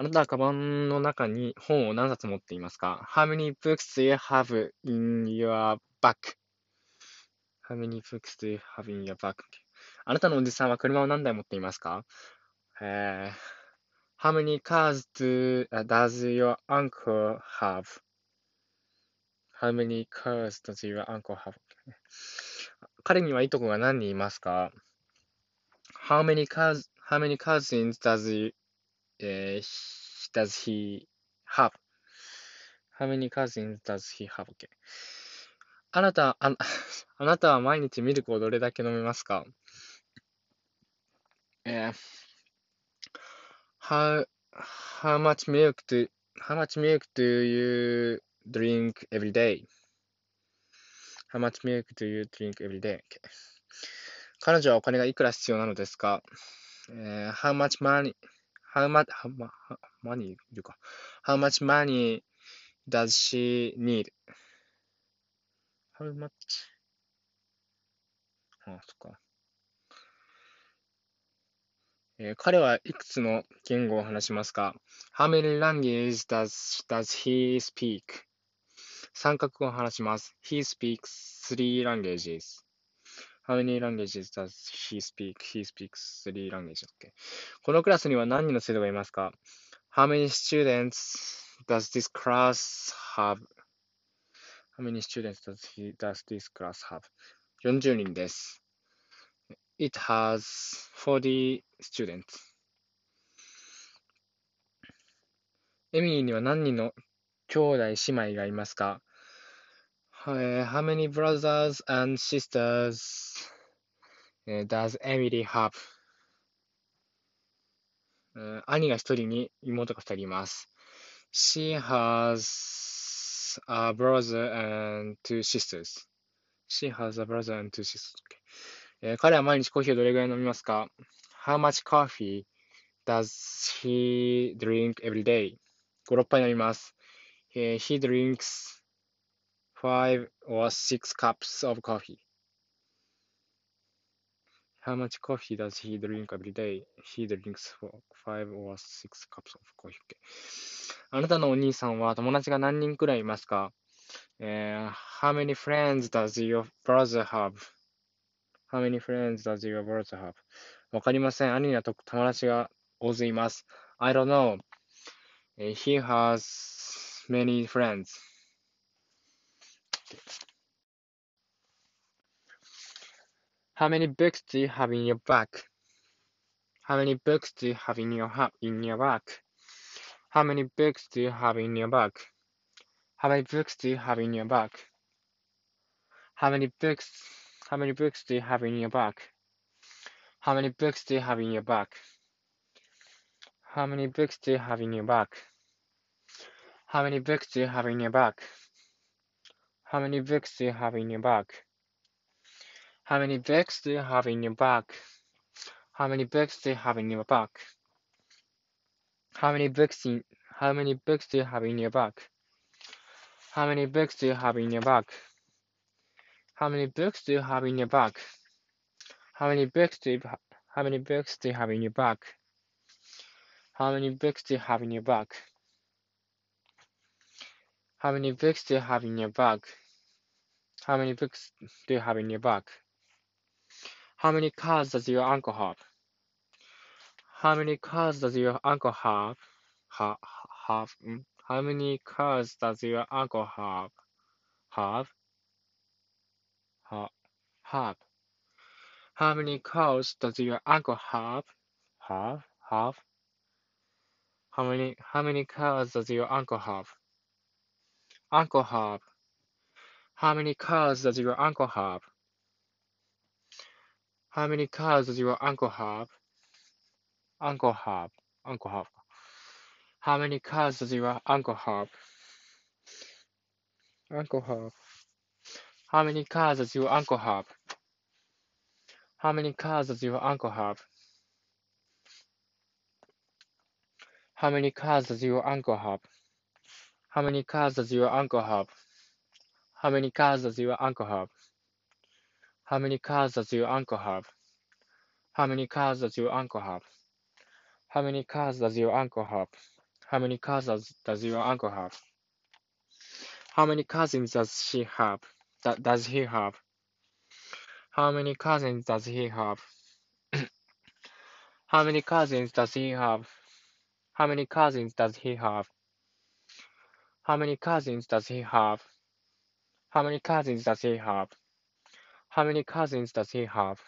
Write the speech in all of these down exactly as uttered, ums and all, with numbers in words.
あなたはカバンの中に本を何冊持っていますか ?How many books do you have in your bag?How many books do you have in your bag? あなたのおじさんは車を何台持っていますか、えー、?How many cars do, does your uncle have?How many cars does your uncle have? 彼にはいとこが何人いますか ?How many cars, how many cousins does youえー、does he have? How many cousins does he have?、Okay. あなた、あ、あなたは毎日ミルクをどれだけ飲みますか、えー、how, how much milk do, how much milk do you drink every day? How much milk do you drink every day?、Okay. 彼女はお金がいくら必要なのですか、えー、how much money?How much, how, money, how much money does she need? How much? あ、そっか。えー、彼はいくつの言語を話しますか ?How many languages does, does he speak? 三角語を話します。He speaks three languages.How many languages does he speak? He speaks three languages.、Okay. このクラスには何人の生徒がいますか ?How many students does this class have?How many students does, he, does this class have? よんじゅうにんです。It has forty students. エミリーには何人の兄弟姉妹がいますかHow many brothers and sisters does Emily have? 兄が一人に妹が二人います。She has a brother and two sisters. She has a brother and two sisters. 彼は毎日コーヒーをどれぐらい飲みますか ?How much coffee does he drink every day? ご、ろっぱい飲みます。He drinks five or six cups of coffee. How much coffee does he drink every day? He drinks five or six cups of coffee. あなたのお兄さんは友達が何人くらいいますか、えー、How many friends does your brother have? How many friends does your brother have? わかりません。兄には友達が大勢います。I don't know. He has many friends.How many books do you have in your bag? How many books do you have in your, ha- in your bag? How many books do you have in your bag? How many books do you have in your bag? How many books, how many books do you have in your bag? How many books do you have in your bag? How many books do you have in your bag? How many books do you have in your bag?How many books do you have in your bag? How many books do you have in your bag? How many books do you have in your bag? How many books in, how many books do you have in your bag? How many books do you have in your bag? How many books do you have in your bag? How many books do you, how many books do you have in your bag? How many books do you have in your bag?How many books do you have in your bag? How many books do you have in your bag? How many cars does your uncle have? How many cars does your uncle have? Ha, have how many cars does your uncle have? Have? Ha, have. How many cars does your uncle have? Have? Have. How many how many cars does your uncle have?Uncle have. How many cars does your uncle have? How many cars does your uncle have? Uncle have. Uncle have. How many cars does your uncle have? Uncle have. How many cars does your uncle have? How many cars does your uncle have? How many cars does your uncle have?How many cars does your uncle have? How many cars does your uncle have? How many cars does your uncle have? How many cars does your uncle have? How many cars does your uncle have? How many cousins does your uncle have? How many cousins does she have? That does he have? How many cousins does he have? How many cousins does he have? How many cousins does he have? How many cousins does he have? How many cousins does he have? How many cousins does he have?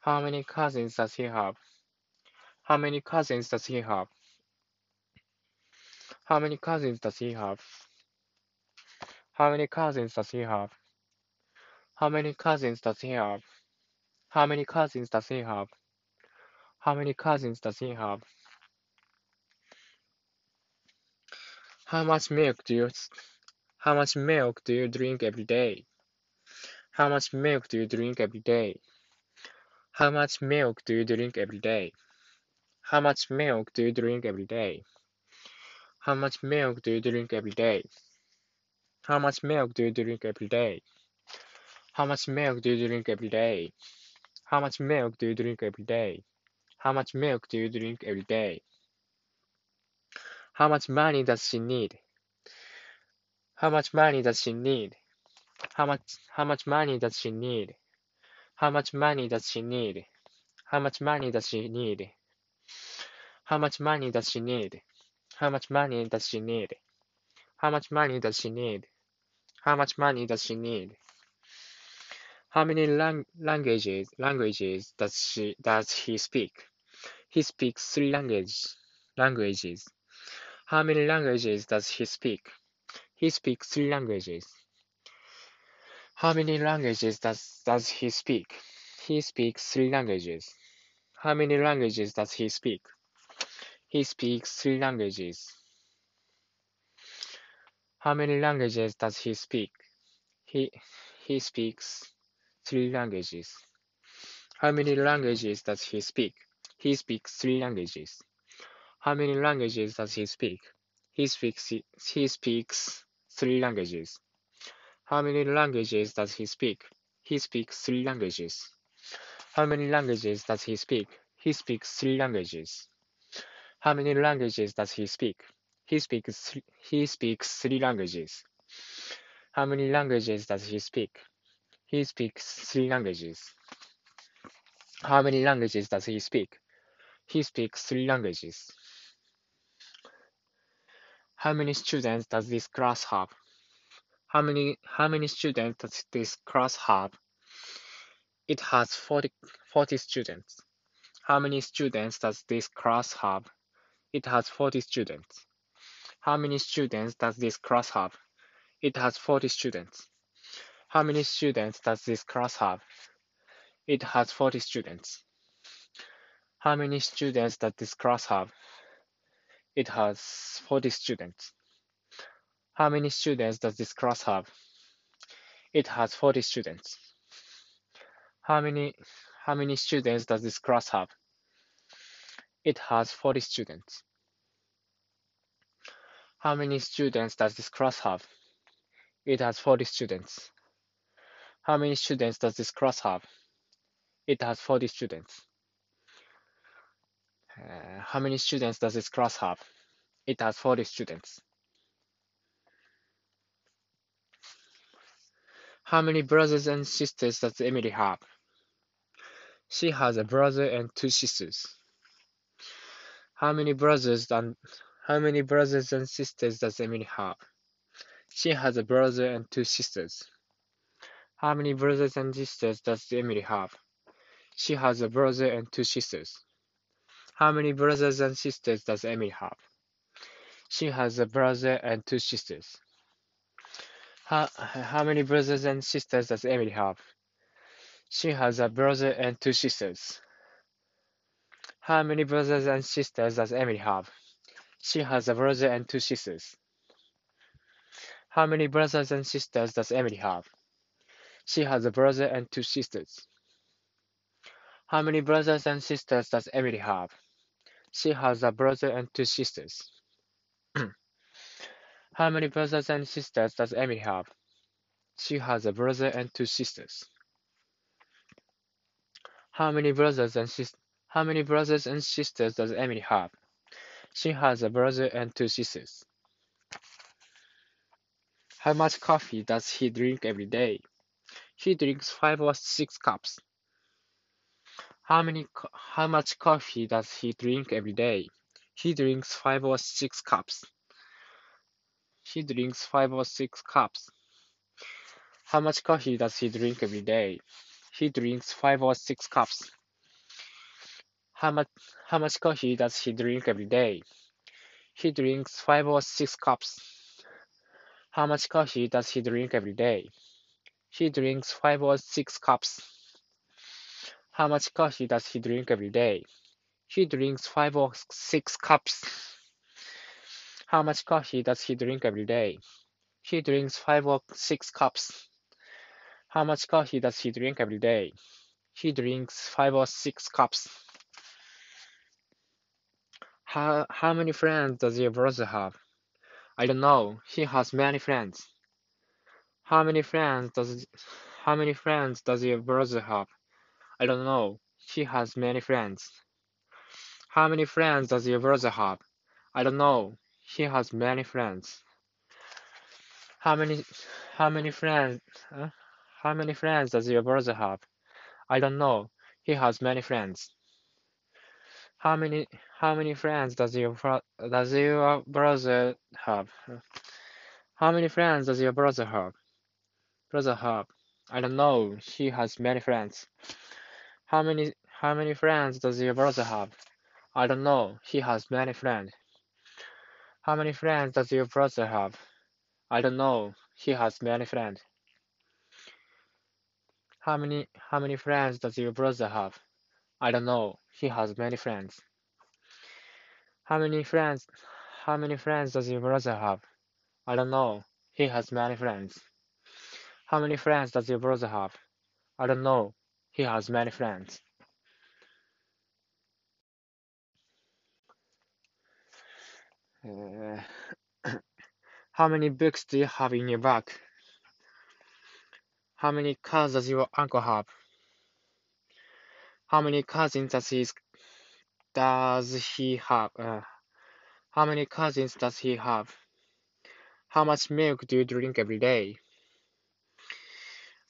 How many cousins does he have? How many cousins does he have? How many cousins does he have? How many cousins does he have? How many cousins does he have? How many cousins does he have? How many cousins does he have? How much milk do you How much milk do you drink every day? How much milk do you drink every day? How much milk do you drink every day? How much milk do you drink every day? How much milk do you drink every day? How much milk do you drink every day? How much milk do you drink every day? How much milk do you drink every day? How much milk do you drink every day? How much money does she need? How much money does she need? How much how much money does she need? How much money does she need? How much money does she need? How much money does she need? How much money does she need? How much money does she need? How much money does she need? How many lang languages languages does she does he speak? He speaks three languages languages. How many languages does he speak? He speaks three languages. How many languages does does he speak? He speaks three languages. How many languages does he speak? He speaks three languages. How many languages does he speak? He he speaks three languages. How many languages does he speak? He speaks three languages. How many languages does he speak? He speaks he speaks three languages. How many languages does he speak? He speaks three languages. How many languages does he speak? He speaks three languages. How many languages does he speak? He speaks he speaks three languages. How many languages does he speak? He speaks three languages. How many languages does he speak? He speaks three languages. How many students does this class have? How many how many students does this class have? It has forty, forty students. How many students does this class have? It has forty students. How many students does this class have? It has forty students. How many students does this class have? It has forty students. How many students does this class have? It has forty students. How many students does this class have? It has forty students. How many how many students does this class have? It has forty students. How many students does this class have? It has forty students. How many students does this class have? It has forty students. Uh, how many students does this class have? It has forty students. How many brothers and sisters does Emily have? She has a brother and two sisters. How many brothers and how many brothers and sisters does Emily have? She has a brother and two sisters. How many brothers and sisters does Emily have? She has a brother and two sisters. How many brothers and sisters does Emily have? She has a brother and two sisters. How, how many brothers and sisters does Emily have? She has a brother and two sisters. How many brothers and sisters does Emily have? She has a brother and two sisters. How many brothers and sisters does Emily have? She has a brother and two sisters. How many brothers and sisters does Emily have? She has a brother and two sisters. How many brothers and sisters does Emily have? She has a brother and two sisters. How many brothers and sisters How many brothers and sisters does Emily have? She has a brother and two sisters. How much coffee does he drink every day? He drinks five or six cups. How many, how much coffee does he drink every day? He drinks five or six cups. He drinks five or six cups. How much coffee does he drink every day? He drinks five or six cups. How much, how much coffee does he drink every day? He drinks five or six cups. How much coffee does he drink every day? He drinks five or six cups. How much coffee does he drink every day? He drinks five or six cups. How much coffee does he drink every day? He drinks five or six cups. How much coffee does he drink every day? He drinks five or six cups. How, how many friends does your brother have? I don't know. He has many friends. How many friends does how many friends does your brother have? I don't know. He has many friends. How many friends does your brother have? I don't know. He has many friends. How many how many friends uh, how many friends does your brother have? I don't know. He has many friends. How many how many friends does your does your brother have? How many friends does your brother have? Brother have? I don't know. He has many friends. How many how many friends does your brother have? I don't know. He has many friends. How many friends does your brother have? I don't know. He has many friends. How many how many friends does your brother have? I don't know. He has many friends. How many friends? How many friends does your brother have? I don't know. He has many friends. How many friends does your brother have? I don't know. He has many friends. Uh, How many books do you have in your bag? How many cars does your uncle have? How many cousins does he does he have? Uh, how many cousins does he have? How much milk do you drink every day?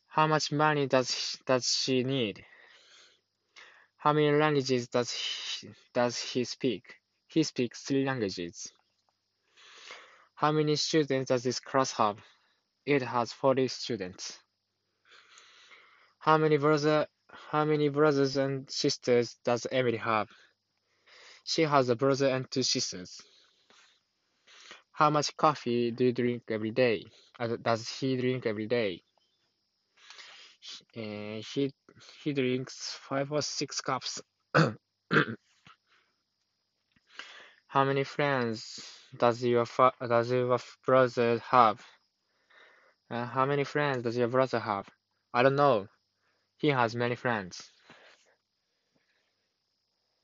How much money does does she need? How many languages does he, does he speak? He speaks three languages. How many students does this class have? It has forty students. How many brothers? How many brothers and sisters does Emily have? She has a brother and two sisters. How much coffee do you drink every day? Does he drink every day? Uh, he, he drinks five or six cups. How many friends does your, fa- does your brother have? Uh, how many friends does your brother have? I don't know. He has many friends.